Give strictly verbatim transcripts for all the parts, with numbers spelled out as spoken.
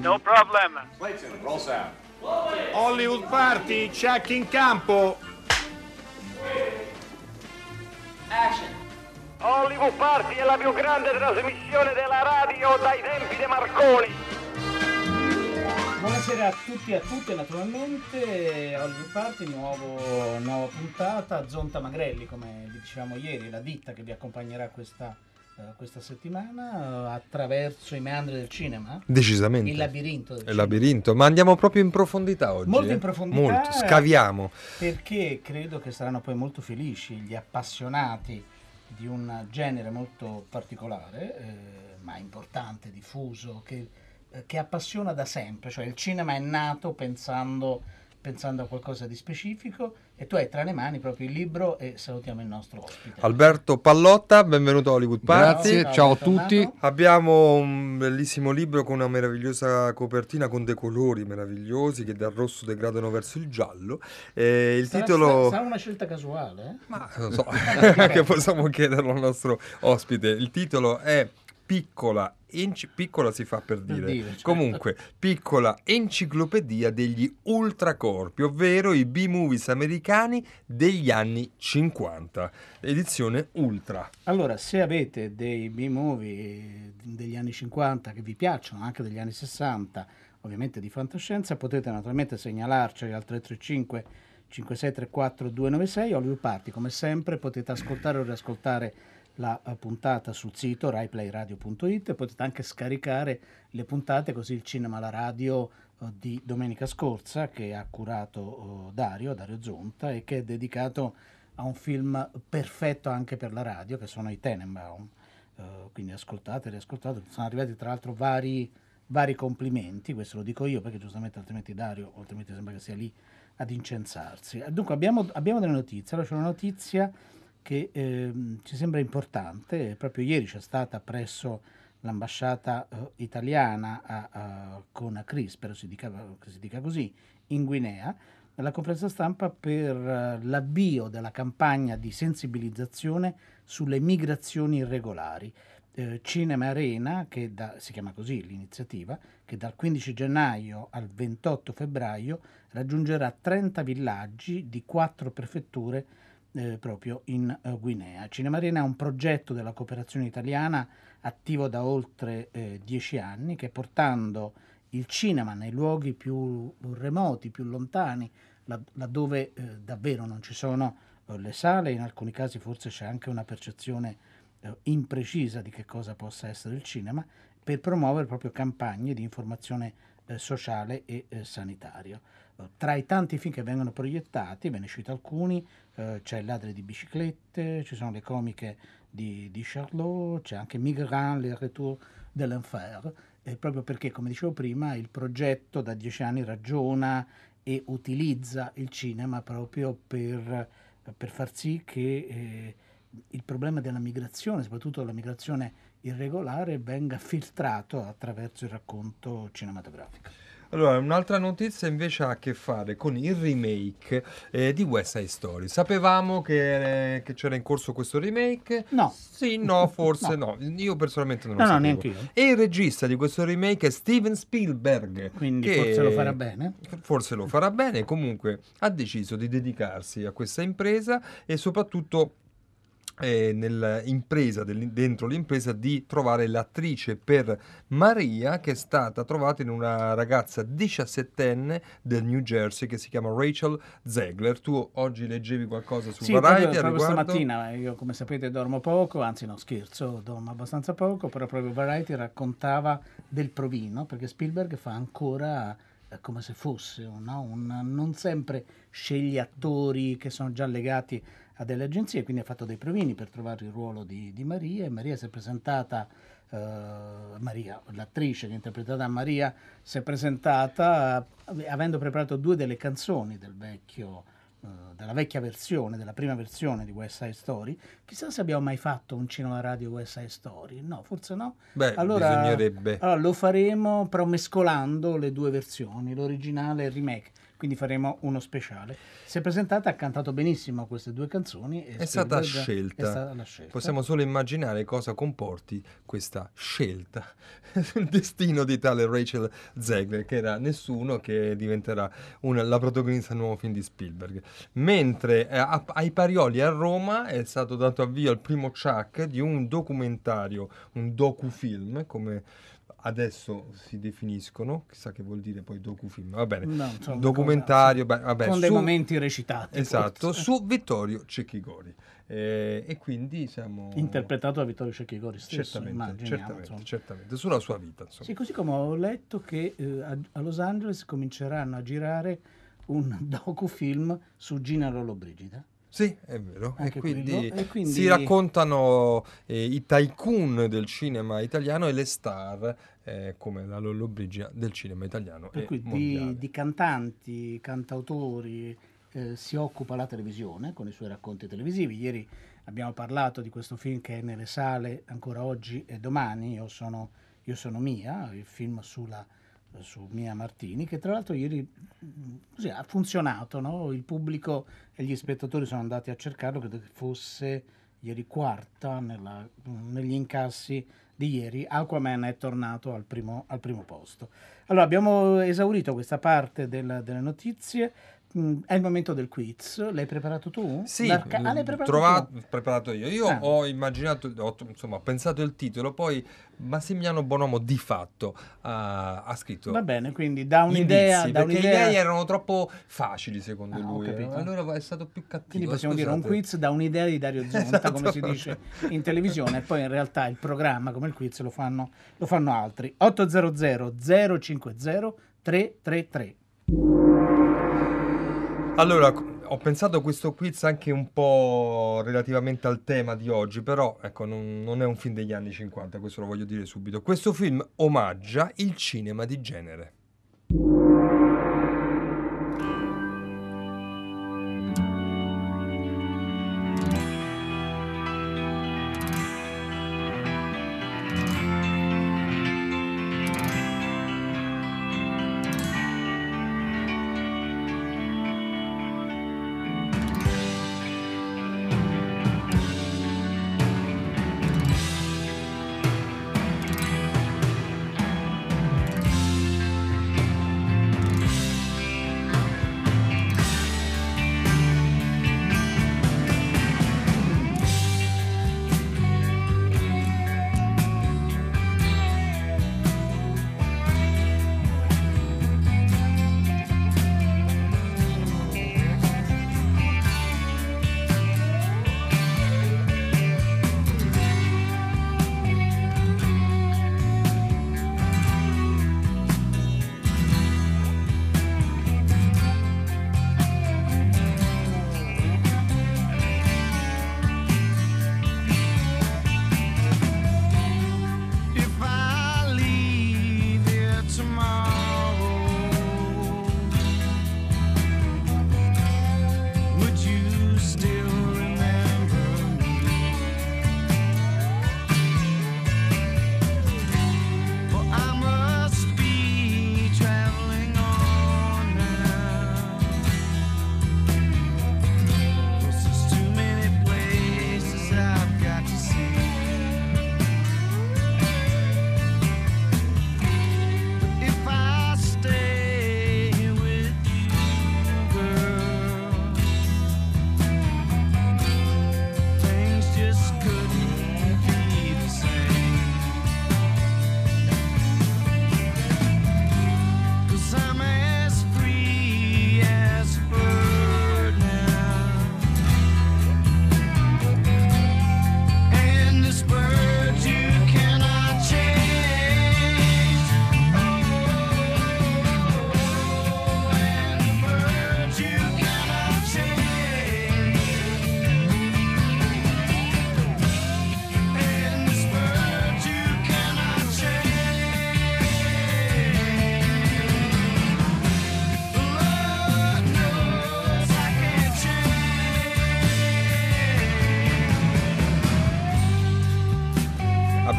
No problem. Clayton, roll sound. Hollywood Party, check in campo. Action. Hollywood Party è la più grande trasmissione della radio dai tempi di Marconi. Buonasera a tutti e a tutte, naturalmente, Hollywood Party, nuovo, nuova puntata, Zonta Magrelli, come dicevamo ieri, la ditta che vi accompagnerà questa, uh, questa settimana uh, attraverso i meandri del cinema. Decisamente. Il labirinto del Il cinema. labirinto, ma andiamo proprio in profondità oggi. Molto eh? in profondità. Molto, scaviamo. Perché credo che saranno poi molto felici gli appassionati di un genere molto particolare, eh, ma importante, diffuso, che... che appassiona da sempre, cioè il cinema è nato pensando, pensando a qualcosa di specifico, e tu hai tra le mani proprio il libro. E salutiamo il nostro ospite Alberto Pallotta, benvenuto a Hollywood Party. Grazie, ciao, ciao a tutti. Abbiamo un bellissimo libro con una meravigliosa copertina, con dei colori meravigliosi che dal rosso degradano verso il giallo, e il sarà, titolo... Sarà una scelta casuale? Eh? Ma non so, che possiamo chiederlo al nostro ospite. Il titolo è Piccola Enci- piccola si fa per dire, per dire certo. Comunque, Piccola enciclopedia degli ultracorpi, ovvero i B-movies americani degli anni cinquanta, edizione Ultra. Allora, se avete dei B-movie degli anni cinquanta che vi piacciono, anche degli anni sessanta, ovviamente di fantascienza, potete naturalmente segnalarci al tre tre cinque cinque sei tre quattro due nove sei. Hollywood Party, come sempre, potete ascoltare o riascoltare la puntata sul sito rai play radio punto it. Potete anche scaricare le puntate, così il cinema alla radio di domenica scorsa, che ha curato Dario, Dario Zonta, e che è dedicato a un film perfetto anche per la radio, che sono i Tenenbaum. Uh, quindi ascoltate, riascoltate. Sono arrivati tra l'altro vari, vari complimenti, questo lo dico io perché giustamente altrimenti Dario, altrimenti sembra che sia lì ad incensarsi. Dunque abbiamo, abbiamo delle notizie. Allora c'è una notizia che eh, ci sembra importante. Proprio ieri c'è stata presso l'ambasciata eh, italiana a, a Conakry, spero si dica, che si dica così, in Guinea, la conferenza stampa per eh, l'avvio della campagna di sensibilizzazione sulle migrazioni irregolari. Eh, Cinema Arena, che da, si chiama così l'iniziativa, che dal quindici gennaio al ventotto febbraio raggiungerà trenta villaggi di quattro prefetture Eh, proprio in eh, Guinea. Cinema Arena è un progetto della cooperazione italiana attivo da oltre eh, dieci anni, che portando il cinema nei luoghi più remoti, più lontani, là, laddove eh, davvero non ci sono eh, le sale, in alcuni casi forse c'è anche una percezione eh, imprecisa di che cosa possa essere il cinema, per promuovere proprio campagne di informazione eh, sociale e eh, sanitaria. Tra i tanti film che vengono proiettati, ve ne cito alcuni, eh, c'è Ladre di biciclette, ci sono le comiche di, di Charlot, c'è anche Migrant, le retour de l'enfer, eh, proprio perché, come dicevo prima, il progetto da dieci anni ragiona e utilizza il cinema proprio per, per far sì che eh, il problema della migrazione, soprattutto della migrazione irregolare, venga filtrato attraverso il racconto cinematografico. Allora, un'altra notizia invece ha a che fare con il remake eh, di West Side Story. Sapevamo che, eh, che c'era in corso questo remake? No. Sì, no, forse no. no. Io personalmente non no, lo sapevo. No, neanche io. E il regista di questo remake è Steven Spielberg. Quindi che forse lo farà bene. Forse lo farà bene. Comunque ha deciso di dedicarsi a questa impresa e soprattutto... Eh, nell'impresa, del, dentro l'impresa di trovare l'attrice per Maria, che è stata trovata in una ragazza diciassettenne del New Jersey che si chiama Rachel Zegler. Tu oggi leggevi qualcosa su sì, Variety proprio, proprio stamattina. Io, come sapete, dormo poco, anzi no, scherzo, dormo abbastanza poco, però proprio Variety raccontava del provino, perché Spielberg fa ancora come se fosse no? un, non sempre sceglie attori che sono già legati a delle agenzie, quindi ha fatto dei provini per trovare il ruolo di, di Maria, e Maria si è presentata, eh, Maria, l'attrice che interpretata Maria, si è presentata eh, avendo preparato due delle canzoni del vecchio, eh, della vecchia versione, della prima versione di West Side Story. Chissà se abbiamo mai fatto un cinema radio West Side Story, no, forse no. Beh, allora, bisognerebbe. Allora lo faremo però mescolando le due versioni, l'originale e il remake. quindi faremo uno speciale. Si è presentata, ha cantato benissimo queste due canzoni. E è, stata scelta. è stata la scelta. Possiamo solo immaginare cosa comporti questa scelta, il destino di tale Rachel Zegler, che era nessuno, che diventerà una, la protagonista del nuovo film di Spielberg. Mentre eh, a, ai Parioli a Roma è stato dato avvio al primo ciak di un documentario, un docufilm, come adesso si definiscono, chissà che vuol dire poi docufilm, va bene, no, insomma, documentario, cosa, vabbè, con su, dei momenti recitati, esatto, forse. Su Vittorio Cecchi Gori, eh, e quindi siamo interpretato da Vittorio Cecchi Gori stesso, certamente, certamente, certamente, sulla sua vita, insomma. Sì, così come ho letto che eh, a Los Angeles cominceranno a girare un docufilm su Gina Lollobrigida. Sì, è vero. E quindi, e quindi si raccontano eh, i tycoon del cinema italiano e le star eh, come la Lollobrigida del cinema italiano. Per cui di, di cantanti, cantautori eh, si occupa la televisione con i suoi racconti televisivi. Ieri abbiamo parlato di questo film che è nelle sale ancora oggi e domani, Io sono, io sono Mia, il film sulla, su Mia Martini, che tra l'altro ieri così, ha funzionato, no? Il pubblico e gli spettatori sono andati a cercarlo, credo che fosse ieri quarta nella, negli incassi di ieri. Aquaman è tornato al primo, al primo posto. Allora, abbiamo esaurito questa parte del, delle notizie. È il momento del quiz. L'hai preparato tu? Sì, L'arca- ah, l'hai preparato, trovato, tu? preparato io. Io ah. ho immaginato, ho, insomma, ho pensato il titolo, poi Massimiliano Bonomo di fatto ha, ha scritto. Va bene, quindi da un'idea. Indizi, da perché un'idea... le idee erano troppo facili secondo ah, lui. Allora è stato più cattivo. Quindi possiamo Scusate. dire un quiz da un'idea di Dario Zonta, esatto, come si dice in televisione, e poi in realtà il programma come il quiz lo fanno, lo fanno altri. otto zero zero zero cinque zero tre tre tre. Allora, ho pensato a questo quiz anche un po' relativamente al tema di oggi, però ecco, non, non è un film degli anni cinquanta, questo lo voglio dire subito. Questo film omaggia il cinema di genere.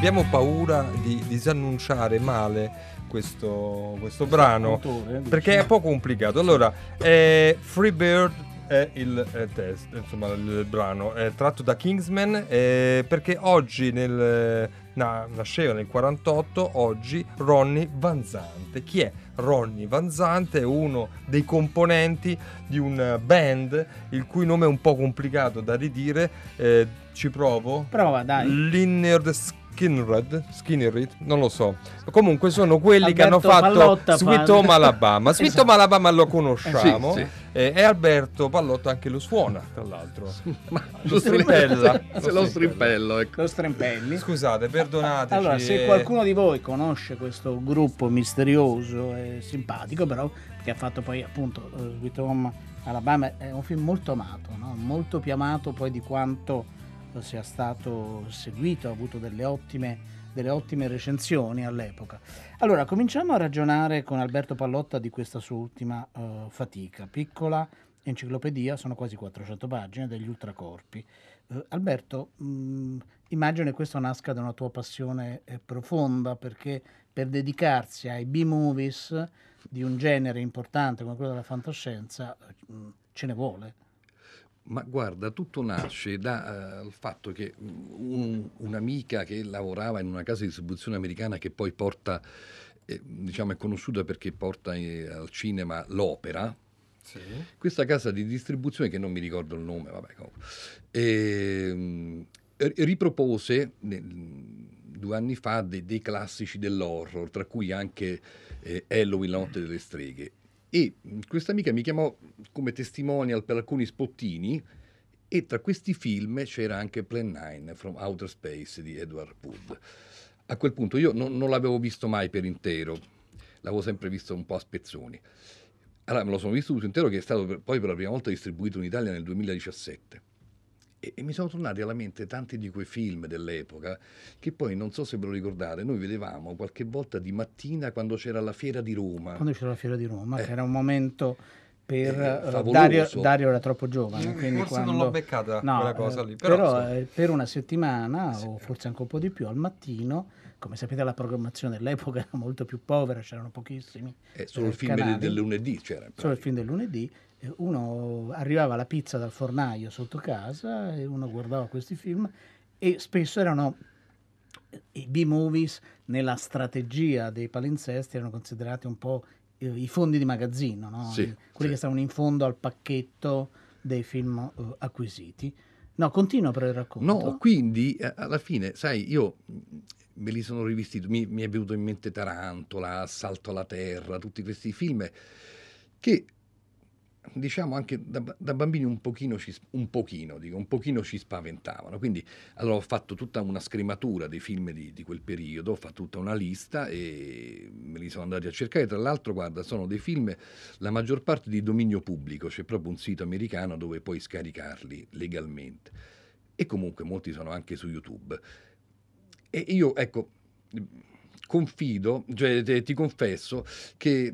Abbiamo paura di disannunciare male questo, questo brano, autore, perché dici? È poco complicato. Allora, eh, Free Bird è il eh, test, insomma il brano è tratto da Kingsman, eh, perché oggi nel na, nasceva nel quarantotto, oggi Ronnie Van Zant. Chi è Ronnie Van Zant? È uno dei componenti di un band il cui nome è un po' complicato da ridire, eh, ci provo. Prova, dai. Lynyrd Skynyrd, Skynyrd, non lo so. Comunque sono quelli Alberto che hanno fatto Pallotta, Sweet Home Alabama. Sweet Home Alabama lo conosciamo, sì, sì. Eh, e Alberto Pallotta anche lo suona, tra l'altro. Ma lo strimpella. Se lo strimpello, ecco. Lo strimpelli. Scusate, perdonateci. Allora, se qualcuno di voi conosce questo gruppo misterioso e simpatico, però, che ha fatto poi appunto Sweet Home Alabama, è un film molto amato, no? Molto più amato poi di quanto sia stato seguito, ha avuto delle ottime delle ottime recensioni all'epoca. Allora, cominciamo a ragionare con Alberto Pallotta di questa sua ultima uh, fatica, Piccola enciclopedia, sono quasi quattrocento pagine, degli ultracorpi. Uh, Alberto, mh, immagino che questo nasca da una tua passione eh, profonda, perché per dedicarsi ai B-movies di un genere importante come quello della fantascienza mh, ce ne vuole. Ma guarda, tutto nasce dal uh, fatto che un, un'amica che lavorava in una casa di distribuzione americana, che poi porta, eh, diciamo, è conosciuta perché porta eh, al cinema l'opera, sì. Questa casa di distribuzione, che non mi ricordo il nome, vabbè, eh, ripropose nel, due anni fa dei, dei classici dell'horror, tra cui anche eh, Halloween, la notte delle streghe. E questa amica mi chiamò come testimonial per alcuni spottini, e tra questi film c'era anche Plan nove from Outer Space di Edward Wood. A quel punto io non, non l'avevo visto mai per intero, l'avevo sempre visto un po' a spezzoni. Allora me lo sono visto tutto intero, che è stato per, poi per la prima volta distribuito in Italia nel duemiladiciassette. E, e mi sono tornati alla mente tanti di quei film dell'epoca, che poi non so se ve lo ricordate, noi vedevamo qualche volta di mattina quando c'era la Fiera di Roma. Quando c'era la Fiera di Roma, eh, che era un momento per eh, Dario, Dario era troppo giovane, quindi forse quando... non l'ho beccata, no, quella cosa lì, però, però so. eh, per una settimana, sì, o forse anche un po' di più, al mattino. Come sapete, la programmazione dell'epoca era molto più povera, c'erano pochissimi eh, solo eh, il film del, del lunedì c'era, solo il film del lunedì. Uno arrivava la pizza dal fornaio sotto casa e uno guardava questi film, e spesso erano i B-movies, nella strategia dei palinsesti erano considerati un po' i fondi di magazzino, no? Sì, quelli sì, che stavano in fondo al pacchetto dei film uh, acquisiti. No, continua per il racconto. No, quindi alla fine, sai, io me li sono rivestiti, mi, mi è venuto in mente Tarantola, Assalto alla Terra, tutti questi film che, diciamo, anche da, da bambini un pochino, ci, un pochino, dico, un pochino ci spaventavano. Quindi allora ho fatto tutta una scrematura dei film di, di quel periodo, ho fatto tutta una lista e me li sono andati a cercare. Tra l'altro, guarda, sono dei film, la maggior parte di dominio pubblico, c'è proprio un sito americano dove puoi scaricarli legalmente, e comunque molti sono anche su YouTube. E io, ecco, confido, cioè te, ti confesso che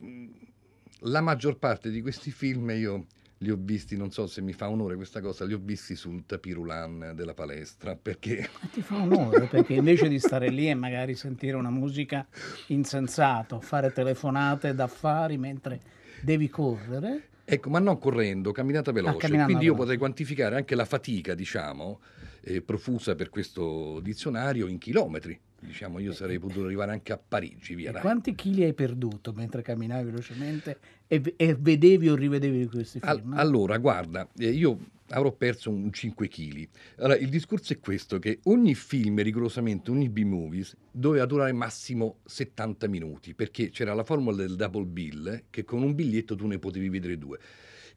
la maggior parte di questi film io li ho visti, non so se mi fa onore questa cosa, li ho visti sul tapirulan della palestra, perché... Ma ti fa onore, perché invece di stare lì e magari sentire una musica insensata, fare telefonate d'affari mentre devi correre... Ecco, ma non correndo, camminata veloce, ah, quindi veloce. Io potrei quantificare anche la fatica, diciamo, eh, profusa per questo dizionario in chilometri. Diciamo, io sarei potuto arrivare anche a Parigi, via. E quanti chili hai perduto mentre camminavi velocemente e, e vedevi o rivedevi questi film? All- allora, guarda, io avrò perso un cinque chili. Allora, il discorso è questo, che ogni film, rigorosamente, ogni B-movies, doveva durare massimo settanta minuti, perché c'era la formula del double bill, che con un biglietto tu ne potevi vedere due.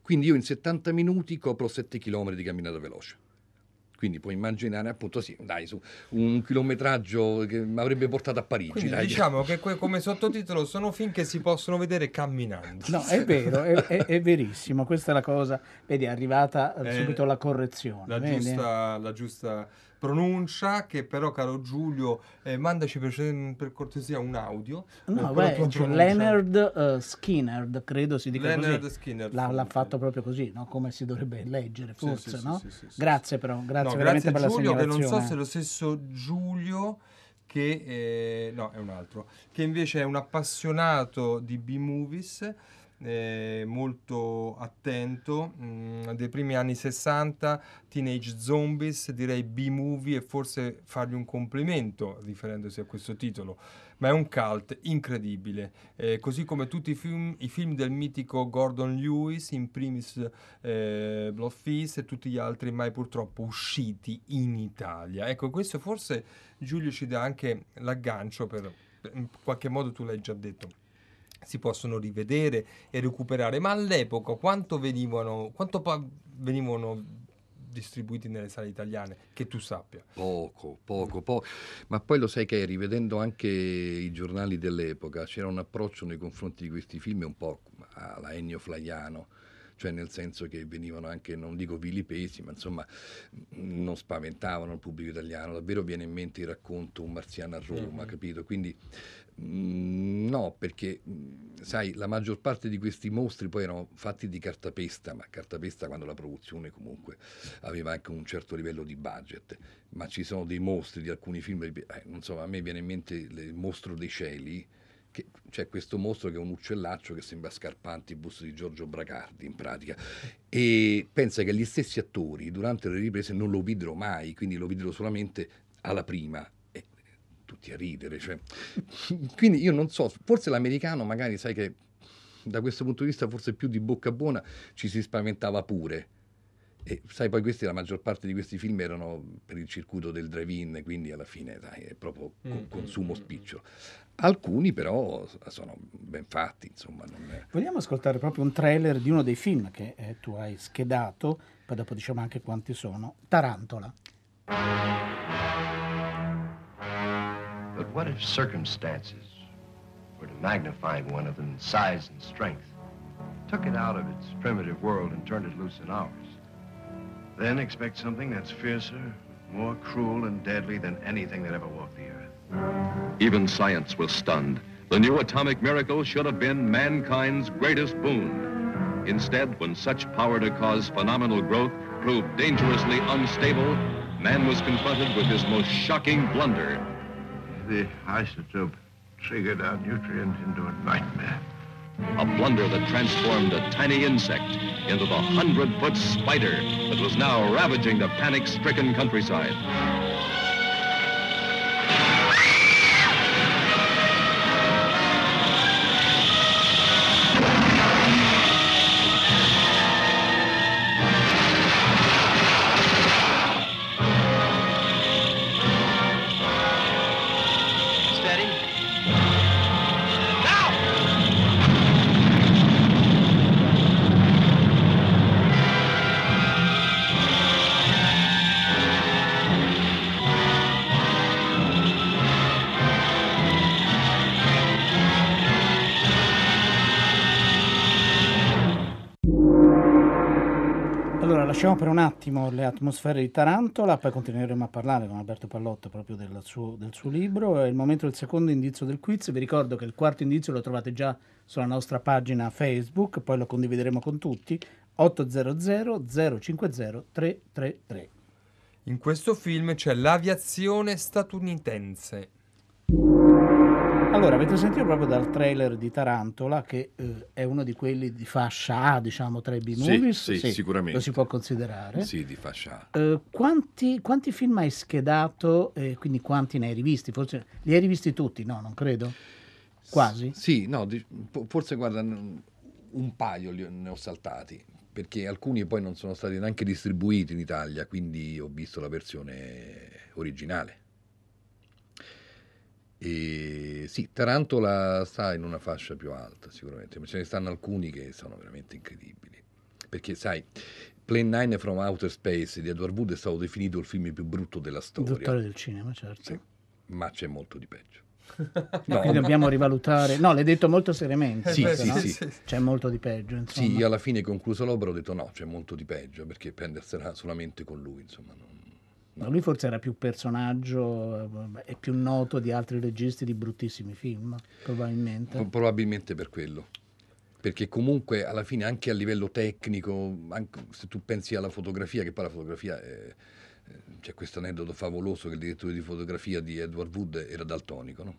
Quindi io in settanta minuti copro sette chilometri di camminata veloce. Quindi puoi immaginare, appunto, sì, dai, su un chilometraggio che mi avrebbe portato a Parigi. Quindi, dai, diciamo che que- come sottotitolo sono film che si possono vedere camminando. No, è vero, è, è, è verissimo. Questa è la cosa, vedi, è arrivata è subito la correzione. La giusta, la giusta pronuncia, che però, caro Giulio, eh, mandaci per, per cortesia un audio. No, beh, cioè Lynyrd uh, Skynyrd, credo si dica Leonard così. Skinner, L'ha, l'ha fatto proprio così, no? Come si dovrebbe leggere, forse, sì, sì, no? Sì, sì, sì, grazie, però, grazie, no, veramente grazie per Giulio, la segnalazione. Grazie Giulio, che non so se è lo stesso Giulio che eh, no, è un altro, che invece è un appassionato di B-movies, eh, molto attento, mh, dei primi anni sessanta, Teenage Zombies, direi B-movie, e forse fargli un complimento riferendosi a questo titolo, ma è un cult incredibile, eh, così come tutti i film, i film del mitico Gordon Lewis, in primis eh, Blood Feast, e tutti gli altri mai purtroppo usciti in Italia. Ecco, questo forse Giulio ci dà anche l'aggancio, per, per in qualche modo tu l'hai già detto, si possono rivedere e recuperare, ma all'epoca quanto venivano, quanto pa- venivano distribuiti nelle sale italiane, che tu sappia? Poco, poco, poco. Ma poi lo sai che rivedendo anche i giornali dell'epoca c'era un approccio nei confronti di questi film un po' alla Ennio Flaiano, cioè nel senso che venivano anche, non dico vilipesi, ma insomma non spaventavano il pubblico italiano. Davvero viene in mente il racconto Un marziano a Roma, mm-hmm. capito? Quindi mh, no, perché mh, sai, la maggior parte di questi mostri poi erano fatti di cartapesta, ma cartapesta quando la produzione comunque aveva anche un certo livello di budget. Ma ci sono dei mostri di alcuni film, eh, non so, a me viene in mente il Mostro dei Cieli, c'è cioè questo mostro che è un uccellaccio che sembra Scarpantibus di Giorgio Bracardi in pratica, e pensa che gli stessi attori durante le riprese non lo videro mai, quindi lo videro solamente alla prima, e tutti a ridere, cioè. Quindi io non so, forse l'americano magari, sai che da questo punto di vista forse più di bocca buona, ci si spaventava pure, e sai poi questi, la maggior parte di questi film erano per il circuito del drive-in, quindi alla fine dai, è proprio mm-hmm. consumo spiccio. Alcuni però sono ben fatti, insomma. Non è... Vogliamo ascoltare proprio un trailer di uno dei film che eh, tu hai schedato, poi dopo diciamo anche quanti sono. Tarantola. But what if circumstances were to magnify one of them in size and strength, took it out of its primitive world and turned it loose in ours? Then expect something that's fiercer, more cruel and deadly than anything that ever walked the earth. Even science was stunned. The new atomic miracle should have been mankind's greatest boon. Instead, when such power to cause phenomenal growth proved dangerously unstable, man was confronted with his most shocking blunder. The isotope triggered our nutrient into a nightmare. A blunder that transformed a tiny insect into the hundred-foot spider that was now ravaging the panic-stricken countryside. Lasciamo per un attimo le atmosfere di Tarantola, poi continueremo a parlare con Alberto Pallotta proprio del suo, del suo libro. È il momento del secondo indizio del quiz. Vi ricordo che il quarto indizio lo trovate già sulla nostra pagina Facebook, poi lo condivideremo con tutti. Otto zero zero zero cinque zero tre tre tre. In questo film c'è l'aviazione statunitense. Allora, avete sentito proprio dal trailer di Tarantola che eh, è uno di quelli di fascia A, diciamo, tra i B-movies. Sì, sì, sì, sicuramente. Lo si può considerare. Sì, di fascia A. Eh, quanti, quanti film hai schedato e eh, quindi quanti ne hai rivisti? Forse li hai rivisti tutti? No, non credo. Quasi? S- sì, no, di, forse guarda, un paio li ho, ne ho saltati, perché alcuni poi non sono stati neanche distribuiti in Italia, quindi ho visto la versione originale. E sì, Tarantola sta in una fascia più alta sicuramente, ma ce ne stanno alcuni che sono veramente incredibili, perché sai, Plan nove from Outer Space di Edward Wood è stato definito il film più brutto della storia. Dottore del cinema, certo. Sì, ma c'è molto di peggio. No. Quindi dobbiamo rivalutare. No, l'hai detto molto seriamente. Sì, questo, sì, no? Sì, sì. C'è molto di peggio, insomma. Sì, io alla fine, concluso l'opera, ho detto no, c'è molto di peggio, perché prendersela solamente con lui, insomma, non... No, lui forse era più personaggio e più noto di altri registi di bruttissimi film, probabilmente. Probabilmente per quello, perché comunque alla fine anche a livello tecnico, anche se tu pensi alla fotografia, che poi la fotografia è, c'è questo aneddoto favoloso che il direttore di fotografia di Edward Wood era daltonico, no?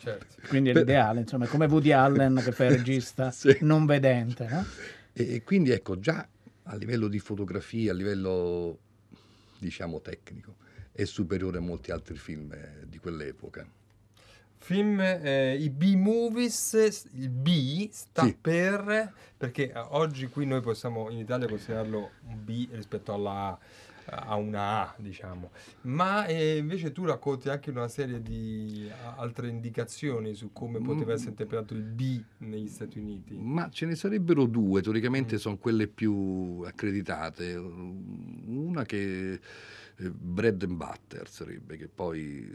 Certo. Quindi è l'ideale, insomma, come Woody Allen che fa il regista sì. non vedente, no? E, e quindi ecco, già a livello di fotografia, a livello diciamo tecnico, è superiore a molti altri film di quell'epoca. Film, eh, i B-movies, il B sta sì. per, perché oggi qui noi possiamo in Italia considerarlo un B rispetto alla A, a una A, diciamo, ma eh, invece tu racconti anche una serie di altre indicazioni su come poteva essere interpretato il B negli Stati Uniti. Ma ce ne sarebbero due, teoricamente mm. sono quelle più accreditate, una che eh, bread and butter sarebbe, che poi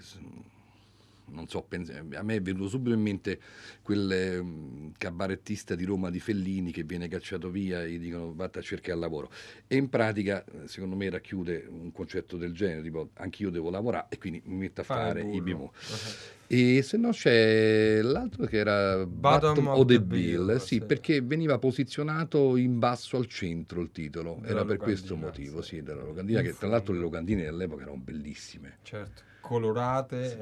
non so, a me è venuto subito in mente quel cabarettista di Roma di Fellini che viene cacciato via e gli dicono vatta a cercare lavoro, e in pratica secondo me racchiude un concetto del genere, tipo anch'io devo lavorare e quindi mi metto a fare, fare i B M O. Uh-huh. E se no c'è l'altro che era Bottom of the Bill, bill sì, sì, perché veniva posizionato in basso al centro il titolo, della era per questo motivo, sì, della locandina, che tra l'altro le locandine dell'epoca erano bellissime. Certo. Colorate sì.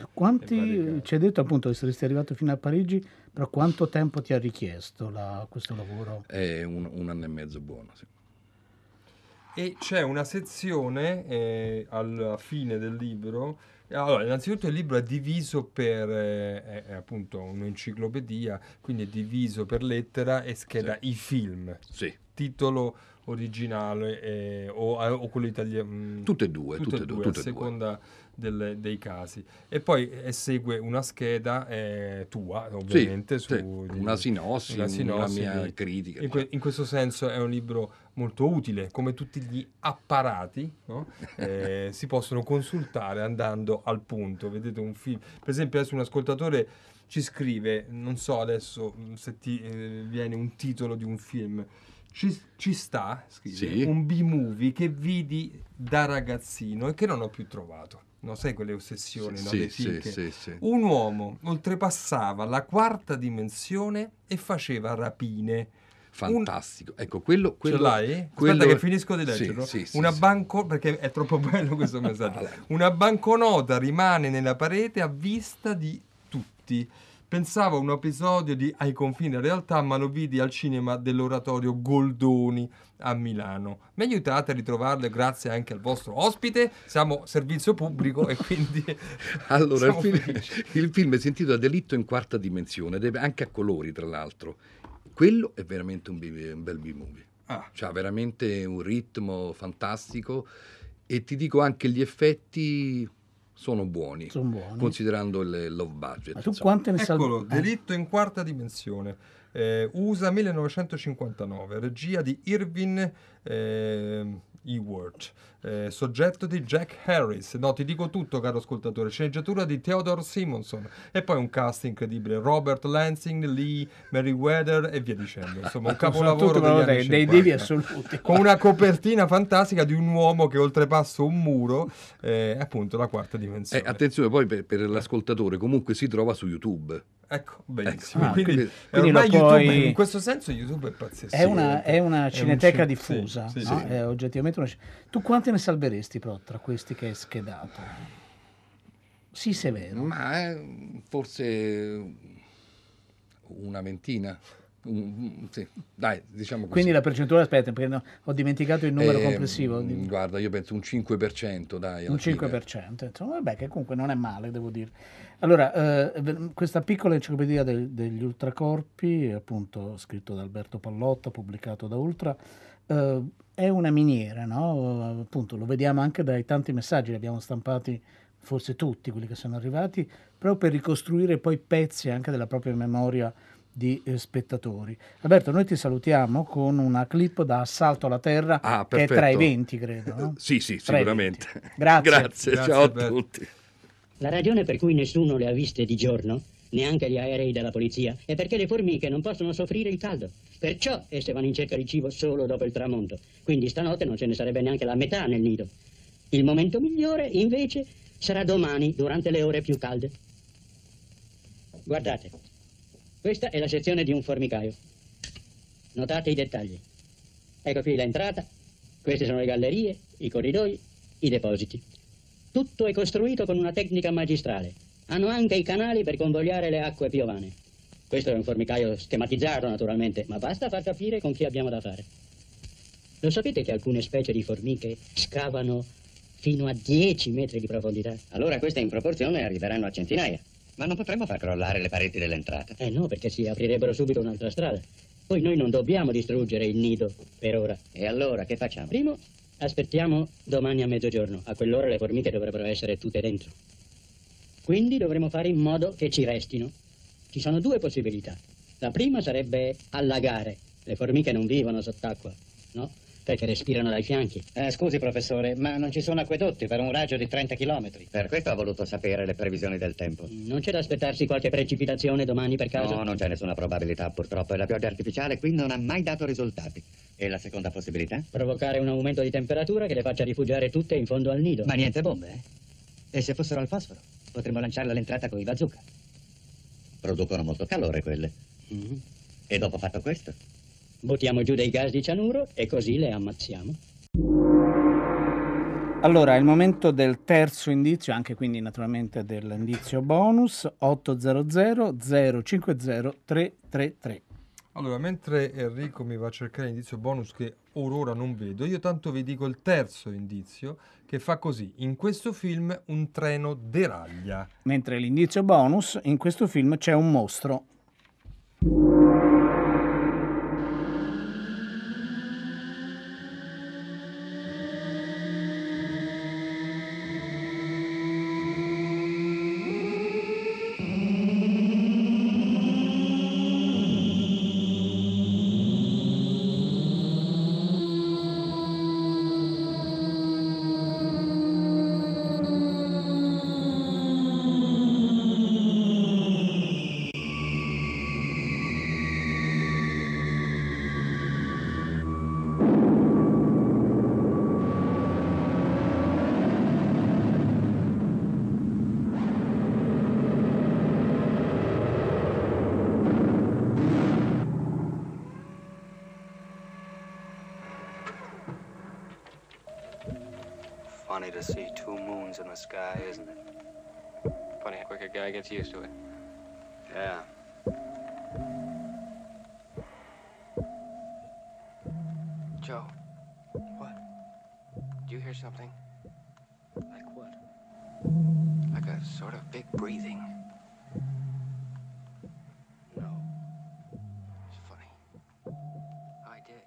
e, quanti ci hai detto appunto che saresti arrivato fino a Parigi, però quanto tempo ti ha richiesto la, questo lavoro? È un, un anno e mezzo buono sì. E c'è una sezione eh, alla fine del libro. Allora, innanzitutto il libro è diviso per eh, è appunto un'enciclopedia, quindi è diviso per lettera e scheda sì. i film sì. titolo originale eh, o, o quello italiano, tutte e due, tutte, tutte e due, due a seconda del, dei casi, e poi eh, segue una scheda eh, tua ovviamente sì, su, sì. Di, una sinossi, una, sinossi, una mia di, critica in, que, in questo senso è un libro molto utile, come tutti gli apparati, no? eh, si possono consultare andando al punto, vedete un film, per esempio adesso un ascoltatore ci scrive, non so adesso se ti eh, viene un titolo di un film. Ci, ci sta, scrive, sì. un B-movie che vidi da ragazzino e che non ho più trovato. No, sai quelle ossessioni, sì, no? Dei sì, sì, sì. Un uomo oltrepassava la quarta dimensione e faceva rapine. Fantastico. Un... Ecco, quello... quello ce l'hai? Aspetta quello... che finisco di leggerlo. Sì, sì, Una sì, banco... sì. Perché è troppo bello questo messaggio. Una banconota rimane nella parete a vista di tutti. Pensavo a un episodio di Ai confini della realtà, ma lo vidi al cinema dell'oratorio Goldoni a Milano. Mi aiutate a ritrovarle grazie anche al vostro ospite, siamo servizio pubblico e quindi allora il film, il film è sentito Delitto in Quarta Dimensione, ed è anche a colori tra l'altro. Quello è veramente un, b- un bel B-movie, ah. C'ha veramente un ritmo fantastico e ti dico anche gli effetti... Sono buoni, sono buoni, considerando il low budget. Ma tu quante ne salvi? Eccolo, Delitto in Quarta Dimensione, eh, U S A millenovecentocinquantanove, regia di Irvin eh, Ewart, eh, soggetto di Jack Harris. No, ti dico tutto, caro ascoltatore. Sceneggiatura di Theodore Simonson e poi un cast incredibile: Robert Lansing, Lee Meriwether e via dicendo. Insomma, un capolavoro degli dei devi assoluti. Con una copertina fantastica di un uomo che oltrepassa un muro, eh, appunto la quarta dimensione. Eh, attenzione, poi per, per l'ascoltatore, comunque si trova su YouTube. Ecco, benissimo. Ah, quindi, quindi ormai YouTube, puoi... in questo senso YouTube è pazzesco. È una, è una cineteca è un... diffusa, sì, sì, no? Sì. È oggettivamente una... Tu quanti ne salveresti però tra questi che hai schedato? Sì, severo. Ma eh, forse una ventina. Mm, sì. Dai, diciamo così. Quindi la percentuale, aspetta, perché no, ho dimenticato il numero eh, complessivo. Guarda, io penso un cinque per cento, dai. Un cinque per cento, insomma, vabbè, che comunque non è male, devo dire. Allora, eh, questa piccola enciclopedia de- degli ultracorpi, appunto scritto da Alberto Pallotta, pubblicato da Ultra, eh, è una miniera, no? Appunto, lo vediamo anche dai tanti messaggi, li abbiamo stampati forse tutti quelli che sono arrivati, proprio per ricostruire poi pezzi anche della propria memoria di eh, spettatori. Alberto, noi ti salutiamo con una clip da Assalto alla Terra, ah, che è tra i venti, credo. No? Sì, sì, sicuramente. Grazie. Grazie, Grazie, ciao a tutti. La ragione per cui nessuno le ha viste di giorno, neanche gli aerei della polizia, è perché le formiche non possono soffrire il caldo. Perciò esse vanno in cerca di cibo solo dopo il tramonto. Quindi stanotte non ce ne sarebbe neanche la metà nel nido. Il momento migliore, invece, sarà domani, durante le ore più calde. Guardate. Questa è la sezione di un formicaio. Notate i dettagli. Ecco qui l'entrata, Queste sono le gallerie, i corridoi, i depositi. Tutto è costruito con una tecnica magistrale. Hanno anche i canali per convogliare le acque piovane. Questo è un formicaio schematizzato naturalmente, ma basta far capire con chi abbiamo da fare. Lo sapete che alcune specie di formiche scavano fino a dieci metri di profondità? Allora queste in proporzione arriveranno a centinaia. Ma non potremmo far crollare le pareti dell'entrata? Eh no, perché si aprirebbero subito un'altra strada. Poi noi non dobbiamo distruggere il nido, per ora. E allora che facciamo? Primo, aspettiamo domani a mezzogiorno. A quell'ora le formiche dovrebbero essere tutte dentro. Quindi dovremo fare in modo che ci restino. Ci sono due possibilità. La prima sarebbe allagare. Le formiche non vivono sott'acqua, no? Perché respirano dai fianchi. Eh, scusi, professore, ma non ci sono acquedotti per un raggio di trenta chilometri. Per questo ha voluto sapere le previsioni del tempo. Non c'è da aspettarsi qualche precipitazione domani per caso? No, non c'è nessuna probabilità, purtroppo. E la pioggia artificiale qui non ha mai dato risultati. E la seconda possibilità? Provocare un aumento di temperatura che le faccia rifugiare tutte in fondo al nido. Ma niente bombe, eh? E se fossero al fosforo? Potremmo lanciarla all'entrata con i bazooka. Producono molto calore quelle. Mm-hmm. E dopo fatto questo? Buttiamo giù dei gas di cianuro e così le ammazziamo. Allora, il momento del terzo indizio, anche quindi naturalmente dell'indizio bonus, otto zero zero zero cinque zero tre tre tre. Allora, mentre Enrico mi va a cercare l'indizio bonus che or ora non vedo, io tanto vi dico il terzo indizio che fa così. In questo film un treno deraglia. Mentre l'indizio bonus, in questo film c'è un mostro. Funny to see two moons in the sky, isn't it? Funny how quick a guy gets used to it. Yeah. Joe. What? Do you hear something? Like what? Like a sort of big breathing. No. It's funny. I did.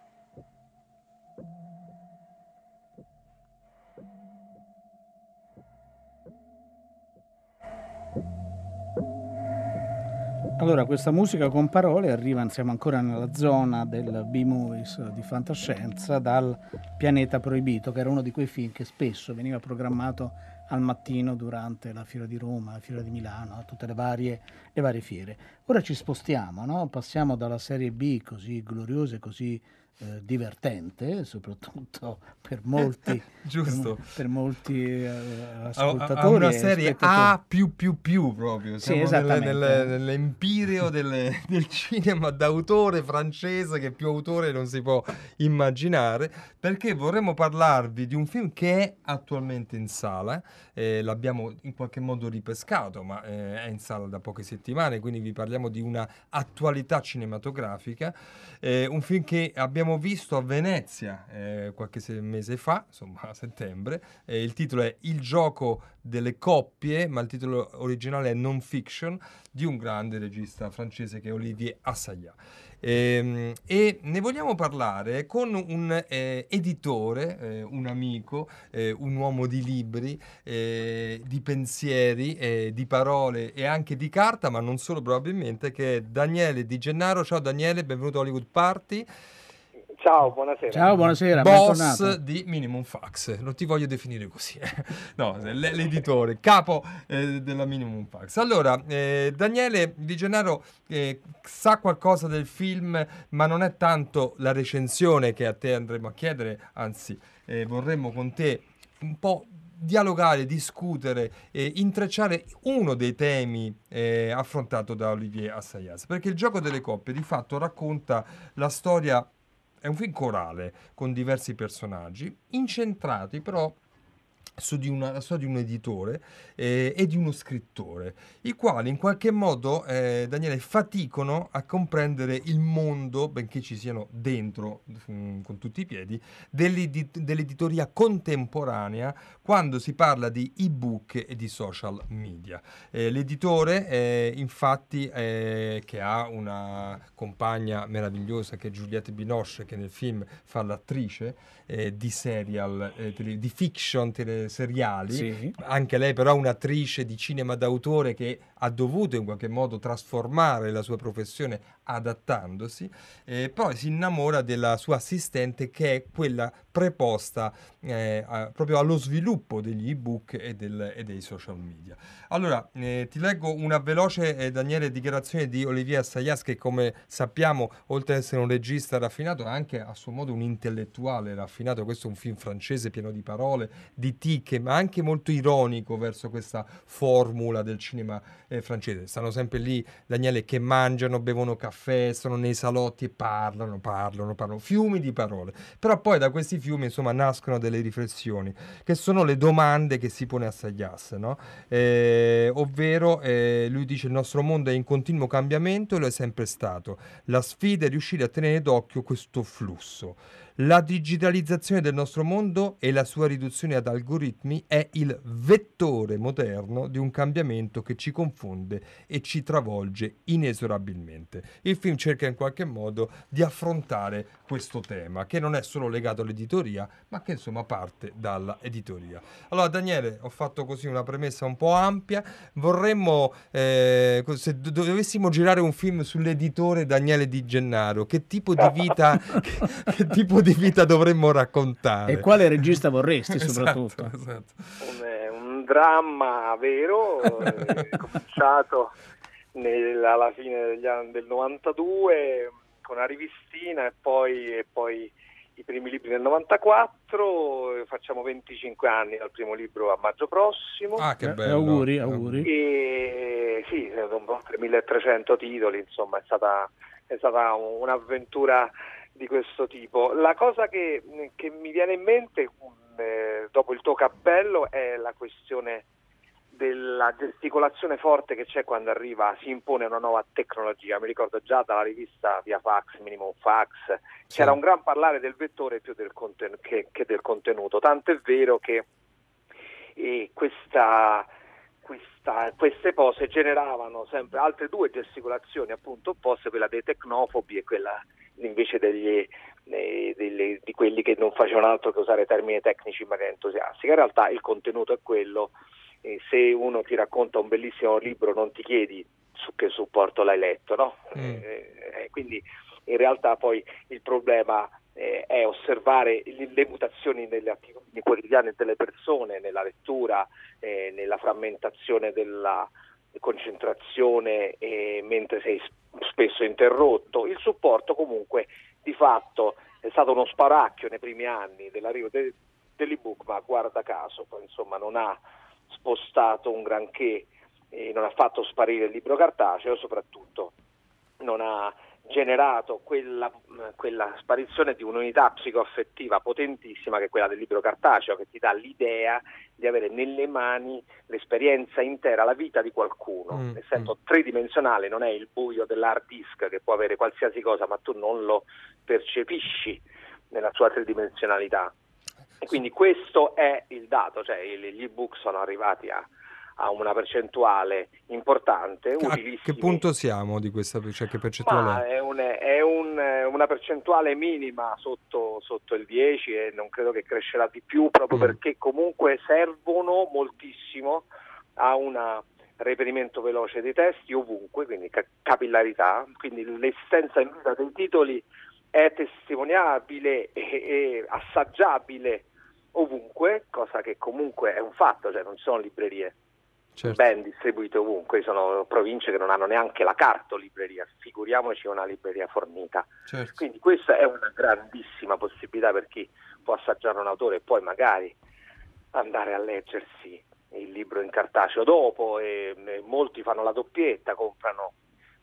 Allora, questa musica con parole arriva, siamo ancora nella zona del B-Movies di fantascienza, dal Pianeta Proibito, che era uno di quei film che spesso veniva programmato al mattino durante la Fiera di Roma, la Fiera di Milano, tutte le varie, le varie fiere. Ora ci spostiamo, no? Passiamo dalla serie B, così gloriosa e così eh, divertente, soprattutto per molti, giusto. Per, per molti eh, ascoltatori. A, a una serie A più più più proprio, siamo sì, nel, nel, nell'empireo del, del cinema d'autore francese, che più autore non si può immaginare, perché vorremmo parlarvi di un film che è attualmente in sala. Eh, l'abbiamo in qualche modo ripescato, ma eh, è in sala da poche settimane, quindi vi parliamo di una attualità cinematografica, eh, un film che abbiamo visto a Venezia eh, qualche mese fa, insomma a settembre. Eh, il titolo è Il gioco delle coppie, ma il titolo originale è Non Fiction, di un grande regista francese che è Olivier Assayas. E, e ne vogliamo parlare con un eh, editore, eh, un amico, eh, un uomo di libri, eh, di pensieri, eh, di parole e anche di carta, ma non solo probabilmente, che è Daniele Di Gennaro. Ciao Daniele, benvenuto a Hollywood Party. Ciao, buonasera. Ciao, buonasera. Boss di Minimum Fax, non ti voglio definire così, no, l'editore, capo eh, della Minimum Fax. Allora, eh, Daniele Di Gennaro eh, sa qualcosa del film, ma non è tanto la recensione che a te andremo a chiedere, anzi eh, vorremmo con te un po' dialogare, discutere e intrecciare uno dei temi eh, affrontato da Olivier Assayas, perché Il gioco delle coppie di fatto racconta la storia È un film corale con diversi personaggi incentrati però su di una storia di un editore eh, e di uno scrittore, i quali in qualche modo, eh, Daniele, faticano a comprendere il mondo, benché ci siano dentro mh, con tutti i piedi, dell'edit- dell'editoria contemporanea quando si parla di ebook e di social media. Eh, l'editore eh, infatti eh, che ha una compagna meravigliosa che è Juliette Binoche, che nel film fa l'attrice eh, di serial, eh, tele- di fiction tele- seriali, sì. Anche lei però è un'attrice di cinema d'autore che ha dovuto in qualche modo trasformare la sua professione adattandosi, e poi si innamora della sua assistente che è quella preposta eh, a, proprio allo sviluppo degli ebook e, del, e dei social media. Allora eh, ti leggo una veloce eh, Daniele dichiarazione di Olivier Assayas, che come sappiamo oltre ad essere un regista raffinato è anche a suo modo un intellettuale raffinato. Questo è un film francese pieno di parole, di ticche, ma anche molto ironico verso questa formula del cinema eh, francese. Stanno sempre lì, Daniele, che mangiano, bevono caffè, sono nei salotti e parlano, parlano, parlano, fiumi di parole. Però poi da questi fiumi insomma nascono delle riflessioni che sono le domande che si pone Assayas, no? Eh, ovvero eh, lui dice: il nostro mondo è in continuo cambiamento e lo è sempre stato. La sfida è riuscire a tenere d'occhio questo flusso. La digitalizzazione del nostro mondo e la sua riduzione ad algoritmi è il vettore moderno di un cambiamento che ci confonde e ci travolge inesorabilmente. Il film cerca in qualche modo di affrontare questo tema, che non è solo legato all'editoria, ma che insomma parte dall'editoria. Allora Daniele, ho fatto così una premessa un po' ampia. Vorremmo, eh, se do- dovessimo girare un film sull'editore Daniele Di Gennaro, che tipo di vita che, che tipo di di vita dovremmo raccontare, e quale regista vorresti soprattutto? Esatto, esatto. Un, un dramma vero eh, cominciato nella, alla fine degli anni del novantadue con una rivistina e poi, e poi i primi libri del novantaquattro. Facciamo venticinque anni dal primo libro a maggio prossimo. Ah, che bello. Eh, auguri, auguri. E sì, sono tremitrecento titoli, insomma è stata, è stata un'avventura di questo tipo. La cosa che, che mi viene in mente eh, dopo il tuo cappello è la questione della gesticolazione forte che c'è quando arriva, si impone una nuova tecnologia. Mi ricordo già dalla rivista via fax, Minimum Fax, sì. C'era un gran parlare del vettore più del conten- che, che del contenuto, tant'è vero che eh, questa Questa, queste pose generavano sempre altre due gesticolazioni appunto opposte, quella dei tecnofobi e quella invece degli, eh, degli, di quelli che non facevano altro che usare termini tecnici in maniera entusiastica. In realtà il contenuto è quello, eh, se uno ti racconta un bellissimo libro non ti chiedi su che supporto l'hai letto, no? Mm. Eh, quindi in realtà poi il problema eh, è osservare le, le mutazioni delle attitudini quotidiane delle persone nella lettura, eh, nella frammentazione della concentrazione eh, mentre sei spesso interrotto. Il supporto comunque di fatto è stato uno sparacchio nei primi anni dell'arrivo de, dell'ebook, ma guarda caso poi insomma non ha spostato un granché, eh, non ha fatto sparire il libro cartaceo, soprattutto non ha generato quella, quella sparizione di un'unità psicoaffettiva potentissima che è quella del libro cartaceo, che ti dà l'idea di avere nelle mani l'esperienza intera, la vita di qualcuno. Mm. Essendo tridimensionale non è il buio dell'hard disk che può avere qualsiasi cosa, ma tu non lo percepisci nella sua tridimensionalità. E quindi questo è il dato, cioè gli ebook sono arrivati a a una percentuale importante. A che punto siamo di questa, cioè che percentuale è? È, un, è un, una percentuale minima sotto, sotto il dieci, e non credo che crescerà di più proprio mm. perché comunque servono moltissimo a un reperimento veloce dei testi ovunque, quindi ca- capillarità, quindi l'essenza in vita dei titoli è testimoniabile e, e assaggiabile ovunque, cosa che comunque è un fatto, cioè non ci sono librerie. Certo. Ben distribuite ovunque, sono province che non hanno neanche la cartolibreria, figuriamoci una libreria fornita. Certo. Quindi questa è una grandissima possibilità per chi può assaggiare un autore e poi magari andare a leggersi il libro in cartaceo dopo, e, e molti fanno la doppietta, comprano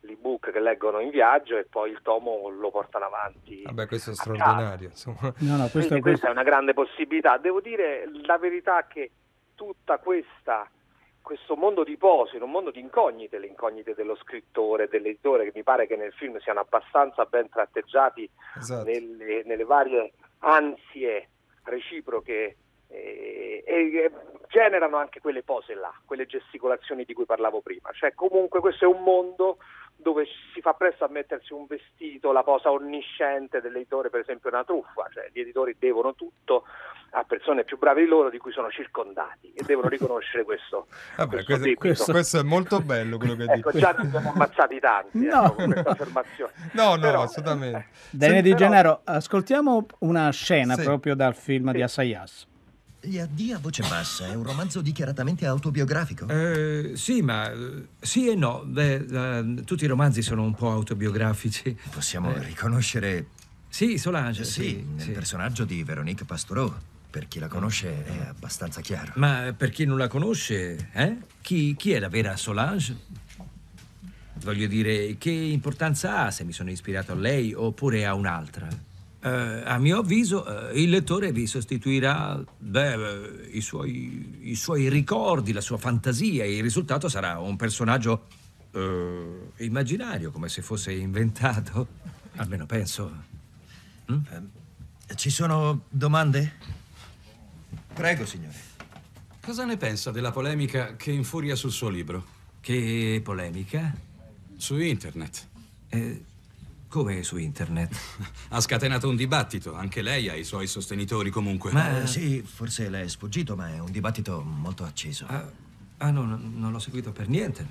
l'ebook che leggono in viaggio e poi il tomo lo portano avanti. Vabbè, questo è straordinario, insomma. No, no, questa, quindi questa è una grande possibilità. Devo dire la verità che tutta questa questo mondo di pose, in un mondo di incognite, le incognite dello scrittore, dell'editore, che mi pare che nel film siano abbastanza ben tratteggiati, esatto, nelle, nelle varie ansie reciproche, e, e generano anche quelle pose là, quelle gesticolazioni di cui parlavo prima. Cioè, comunque questo è un mondo dove si fa presto a mettersi un vestito, la posa onnisciente dell'editore per esempio è una truffa, cioè gli editori devono tutto a persone più brave di loro di cui sono circondati e devono riconoscere questo. Vabbè, questo, questo, questo, questo è molto bello quello che ecco, dici. Già ne abbiamo ammazzati tanti, no, eh, con no. questa affermazione. No, no, Però, assolutamente. Eh, Daniele Di Gennaro, ascoltiamo una scena, sì, proprio dal film, sì, di Assayas. Gli addii a voce bassa è un romanzo dichiaratamente autobiografico? Eh, sì, ma sì e no. Beh, eh, tutti i romanzi sono un po' autobiografici. Possiamo eh. riconoscere... Sì, Solange. Sì, sì nel sì. personaggio di Véronique Pastureau. Per chi la conosce è abbastanza chiaro. Ma per chi non la conosce, eh? Chi, chi è la vera Solange? Voglio dire, che importanza ha se mi sono ispirato a lei oppure a un'altra? Uh, a mio avviso uh, il lettore vi sostituirà beh, uh, i, suoi, i suoi ricordi, la sua fantasia, e il risultato sarà un personaggio uh, immaginario, come se fosse inventato, almeno penso. Mm? Uh, ci sono domande? Prego, signore. Cosa ne pensa della polemica che infuria sul suo libro? Che polemica? Su internet. Eh... Come su internet? Ha scatenato un dibattito, anche lei ha i suoi sostenitori comunque. Ma eh, sì, forse le è sfuggito, ma è un dibattito molto acceso. Ah, ah no, no, non l'ho seguito per niente.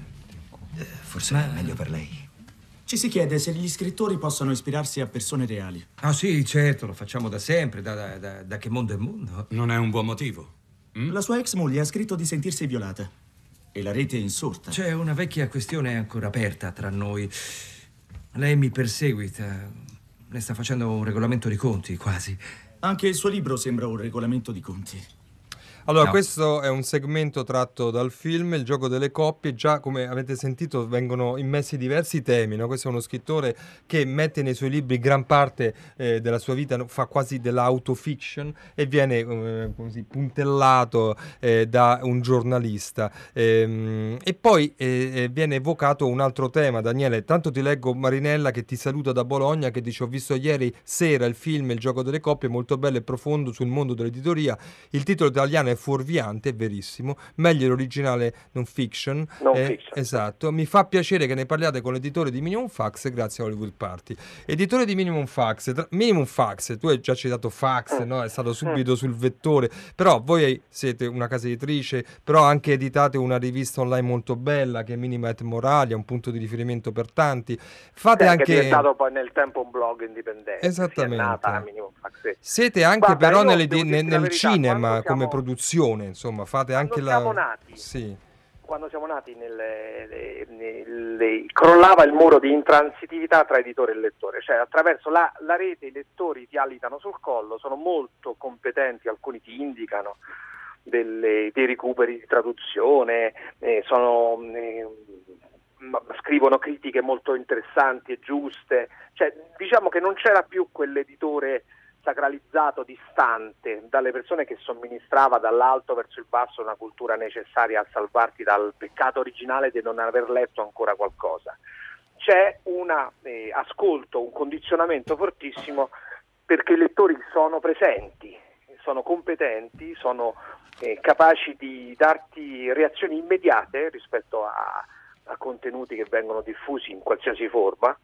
Eh, forse ma... è meglio per lei. Ci si chiede se gli scrittori possano ispirarsi a persone reali. Ah sì, certo, lo facciamo da sempre, da, da, da, da che mondo è mondo. Non è un buon motivo. Mm? La sua ex moglie ha scritto di sentirsi violata e la rete è insorta. C'è una vecchia questione ancora aperta tra noi. Lei mi perseguita, le sta facendo un regolamento di conti, quasi. Anche il suo libro sembra un regolamento di conti. Allora, no. questo è un segmento tratto dal film Il gioco delle coppie. Già, come avete sentito, vengono immessi diversi temi, no? Questo è uno scrittore che mette nei suoi libri gran parte eh, della sua vita, fa quasi dell'autofiction, e viene eh, così puntellato eh, da un giornalista. Ehm, e poi eh, viene evocato un altro tema. Daniele, tanto ti leggo Marinella che ti saluta da Bologna, che dice: ho visto ieri sera il film Il gioco delle coppie, molto bello e profondo sul mondo dell'editoria. Il titolo italiano è fuorviante, è verissimo, meglio l'originale Non Fiction, non eh, fiction. Esatto, mi fa piacere che ne parliate con l'editore di Minimum Fax, grazie a Hollywood Party. Editore di Minimum Fax, tra- Minimum Fax, tu hai già citato Fax, mm. no? È stato subito mm. sul vettore, però voi siete una casa editrice, però anche editate una rivista online molto bella che è Minima et Moralia, un punto di riferimento per tanti. Fate sì, anche... È diventato poi nel tempo un blog indipendente. Esattamente. È nata Minimum Fax, sì. Siete anche Guarda, però nelle, nel, nel cinema siamo... come produttore. Insomma, fate anche quando la... siamo nati, sì. quando siamo nati nel, nel, nel, nel, crollava il muro di intransitività tra editore e lettore, cioè attraverso la, la rete i lettori ti alitano sul collo, sono molto competenti, alcuni ti indicano delle, dei recuperi di traduzione, eh, sono... Eh, scrivono critiche molto interessanti e giuste, cioè diciamo che non c'era più quell'editore sacralizzato, distante dalle persone, che somministrava dall'alto verso il basso una cultura necessaria a salvarti dal peccato originale di non aver letto ancora qualcosa. C'è un eh, ascolto, un condizionamento fortissimo, perché i lettori sono presenti, sono competenti, sono eh, capaci di darti reazioni immediate rispetto a, a contenuti che vengono diffusi in qualsiasi forma,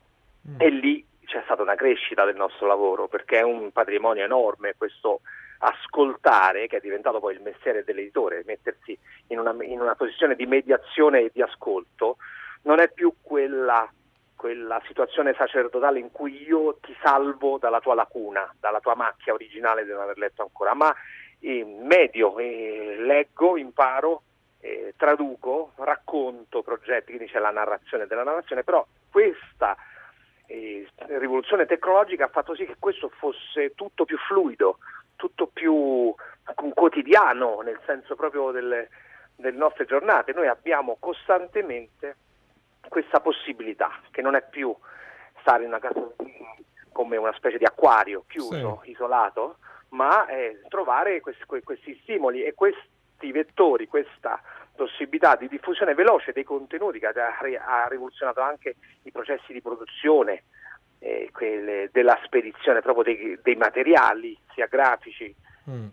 mm. e lì c'è stata una crescita del nostro lavoro, perché è un patrimonio enorme questo ascoltare, che è diventato poi il mestiere dell'editore, mettersi in una, in una posizione di mediazione e di ascolto. Non è più quella, quella situazione sacerdotale in cui io ti salvo dalla tua lacuna, dalla tua macchia originale di non aver letto ancora, ma eh, medio, eh, leggo, imparo, eh, traduco, racconto progetti, quindi c'è la narrazione della narrazione, però questa... E rivoluzione tecnologica ha fatto sì che questo fosse tutto più fluido, tutto più quotidiano, nel senso proprio delle, delle nostre giornate. Noi abbiamo costantemente questa possibilità, che non è più stare in una casa come una specie di acquario chiuso, sì, isolato, ma eh, trovare questi, questi stimoli e questi vettori, questa possibilità di diffusione veloce dei contenuti che ha rivoluzionato anche i processi di produzione, eh, quelle della spedizione proprio dei, dei materiali, sia grafici mm.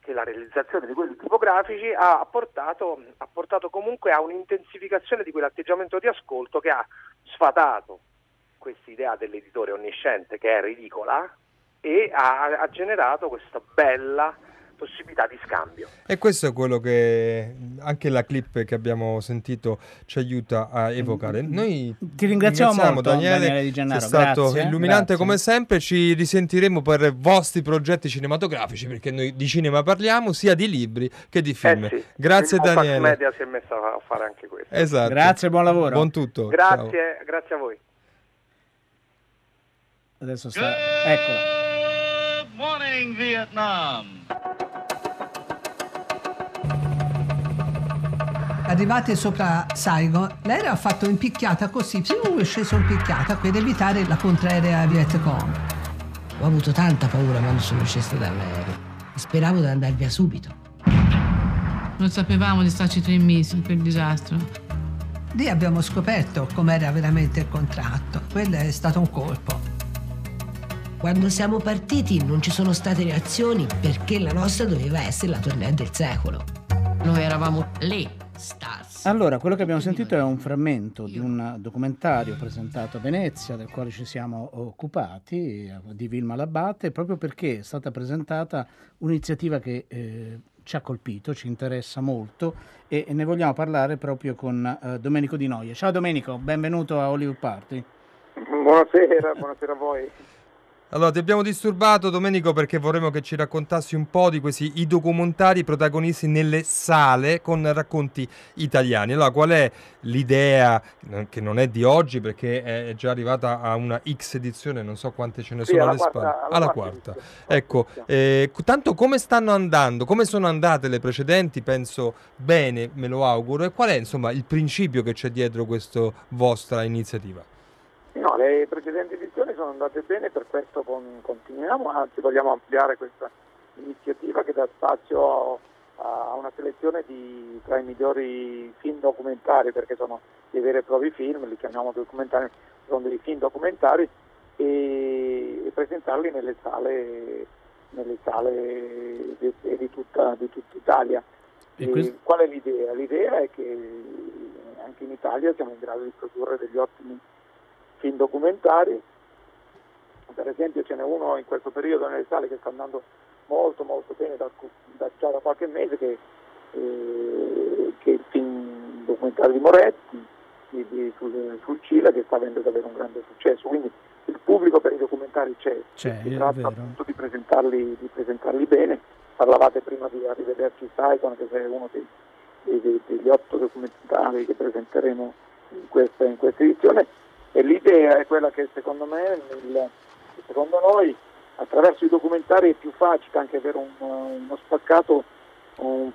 che la realizzazione di quelli tipografici, ha portato, ha portato comunque a un'intensificazione di quell'atteggiamento di ascolto che ha sfatato questa idea dell'editore onnisciente, che è ridicola, e ha, ha generato questa bella possibilità di scambio. E questo è quello che anche la clip che abbiamo sentito ci aiuta a evocare. Noi ti ringraziamo, ringraziamo molto, Daniele, Daniele Di Gennaro, è stato grazie, illuminante grazie. Come sempre. Ci risentiremo per vostri progetti cinematografici, perché noi di cinema parliamo sia di libri che di film. Eh sì, grazie Daniele. Il Media si è messa a fare anche questo. Esatto. Grazie, buon lavoro. Buon tutto. Grazie, ciao. Grazie a voi. Adesso sta, eccola. Good morning, Vietnam. Arrivate sopra Saigon, l'aereo ha fatto impicchiata così, più è sceso impicchiata per evitare la contraerea Vietcong. Ho avuto tanta paura quando sono sceso dall'aereo. Speravo di andare via subito. Non sapevamo di starci tre mesi per il disastro. Lì abbiamo scoperto com'era veramente il contratto. Quello è stato un colpo. Quando siamo partiti non ci sono state reazioni perché la nostra doveva essere la tournée del secolo. Noi eravamo lì. Stars. Allora, quello che abbiamo sentito è un frammento di un documentario presentato a Venezia, del quale ci siamo occupati, di Vilma Labate, proprio perché è stata presentata un'iniziativa che eh, ci ha colpito, ci interessa molto e, e ne vogliamo parlare proprio con eh, Domenico Di Noia. Ciao Domenico, benvenuto a Hollywood Party. Buonasera, buonasera a voi. Allora, ti abbiamo disturbato, Domenico, perché vorremmo che ci raccontassi un po' di questi i documentari protagonisti nelle sale con Racconti Italiani. Allora, qual è l'idea, che non è di oggi perché è già arrivata a una X edizione, non so quante ce ne sì, sono alle quarta, spalle, alla, alla quarta. quarta. Ecco, eh, tanto come stanno andando, come sono andate le precedenti, penso bene, me lo auguro, e qual è insomma il principio che c'è dietro questa vostra iniziativa? No, le precedenti edizioni sono andate bene, per questo con, continuiamo, anzi vogliamo ampliare questa iniziativa che dà spazio a, a una selezione di tra i migliori film documentari, perché sono dei veri e propri film, li chiamiamo documentari, sono dei film documentari, e, e presentarli nelle sale, nelle sale di, di, tutta, di tutta Italia. E e qual è l'idea? L'idea è che anche in Italia siamo in grado di produrre degli ottimi film documentari. Per esempio ce n'è uno in questo periodo nelle sale che sta andando molto molto bene da, da, già da qualche mese, che, eh, che è il film documentario di Moretti di, di, sul, sul Cile, che sta avendo davvero un grande successo, quindi il pubblico per i documentari c'è, c'è si tratta appunto di presentarli, di presentarli bene. Parlavate prima di Arrivederci Saigon, che è uno dei, dei, degli otto documentari che presenteremo in questa, in questa edizione. E l'idea è quella che secondo me, nel, secondo noi, attraverso i documentari è più facile anche avere un, uno spaccato un,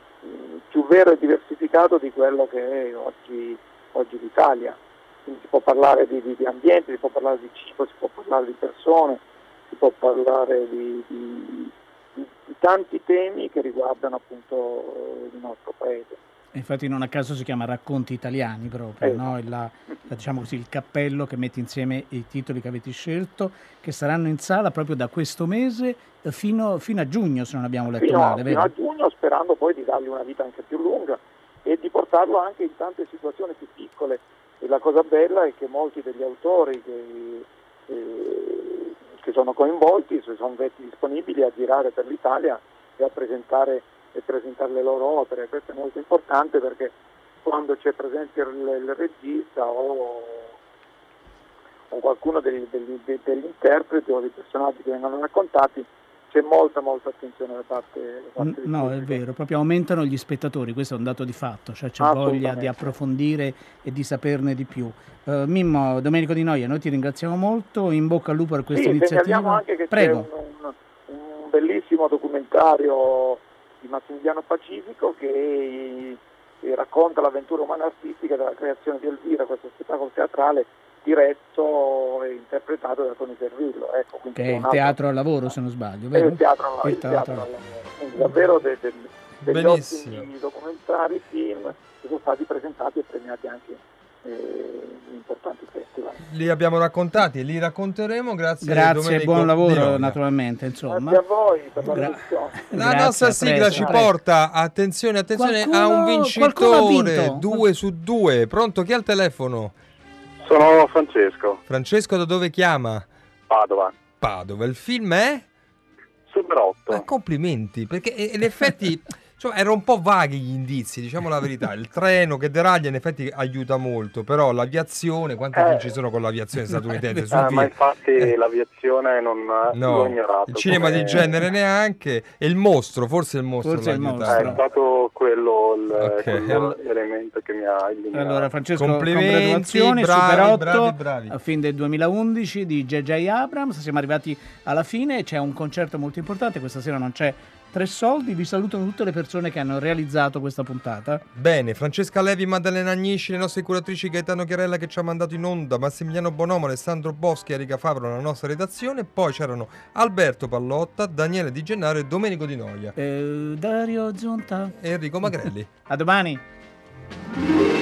più vero e diversificato di quello che è oggi, oggi l'Italia. Quindi si può parlare di, di, di ambiente, si può parlare di cibo, si può parlare di persone, si può parlare di, di, di, di tanti temi che riguardano appunto il nostro paese. Infatti non a caso si chiama Racconti Italiani proprio, no? La, la, diciamo così, il cappello che mette insieme i titoli che avete scelto, che saranno in sala proprio da questo mese fino, fino a giugno, se non abbiamo letto fino, male. Fino vero? A giugno, sperando poi di dargli una vita anche più lunga e di portarlo anche in tante situazioni più piccole. E la cosa bella è che molti degli autori che, eh, che sono coinvolti sono disponibili a girare per l'Italia e a presentare e presentare le loro opere. Questo è molto importante perché quando c'è presente il, il regista o, o qualcuno degli, degli, degli interpreti o dei personaggi che vengono raccontati c'è molta molta attenzione da parte, da parte no, no è vero, proprio aumentano gli spettatori, questo è un dato di fatto, cioè c'è voglia di approfondire e di saperne di più. uh, Mimmo, Domenico Di Noia, noi ti ringraziamo molto, in bocca al lupo per questa sì, iniziativa. Anche che prego. C'è un, un, un bellissimo documentario di Massimiliano Pacifico che che racconta l'avventura umana artistica della creazione di Elvira, questo spettacolo teatrale diretto e interpretato da Tony Servillo. Ecco, che è il teatro al lavoro, se non sbaglio, vero? È il teatro, il il teatro. teatro al lavoro, davvero de, de, degli ottimi documentari, film che sono stati presentati e premiati anche importanti festival. Li abbiamo raccontati e li racconteremo. Grazie, grazie e buon lavoro naturalmente, insomma. Grazie a voi per la Gra- la nostra sigla ci porta, attenzione attenzione, qualcuno, a un vincitore due su due. Pronto, chi ha il telefono? Sono Francesco. Francesco, da dove chiama? Padova. Padova, il film è? Super otto. Ah, complimenti, perché in effetti cioè, erano un po' vaghi gli indizi, diciamo la verità. Il treno che deraglia in effetti aiuta molto, però l'aviazione, quanti eh. film ci sono con l'aviazione statunitense? Su eh, ma infatti eh. l'aviazione non no. l'ho ignorato. Il cinema come... di genere neanche, e il mostro, forse il mostro forse l'ha il aiutato. Mostro. È stato quello l'elemento okay. che mi ha illuminato. Allora Francesco, congratulazioni, bravi, Super otto, bravi, bravi. Fin del duemilaundici di J J Abrams, siamo arrivati alla fine, c'è un concerto molto importante, questa sera non c'è Tre Soldi, vi salutano tutte le persone che hanno realizzato questa puntata. Bene, Francesca Levi, Maddalena Agnisci, le nostre curatrici Gaetano Chiarella che ci ha mandato in onda, Massimiliano Bonomo, Alessandro Boschi, Erika Favaro, la nostra redazione. Poi c'erano Alberto Pallotta, Daniele Di Gennaro e Domenico Di Noia, eh, Dario Zonta e Enrico Magrelli. A domani.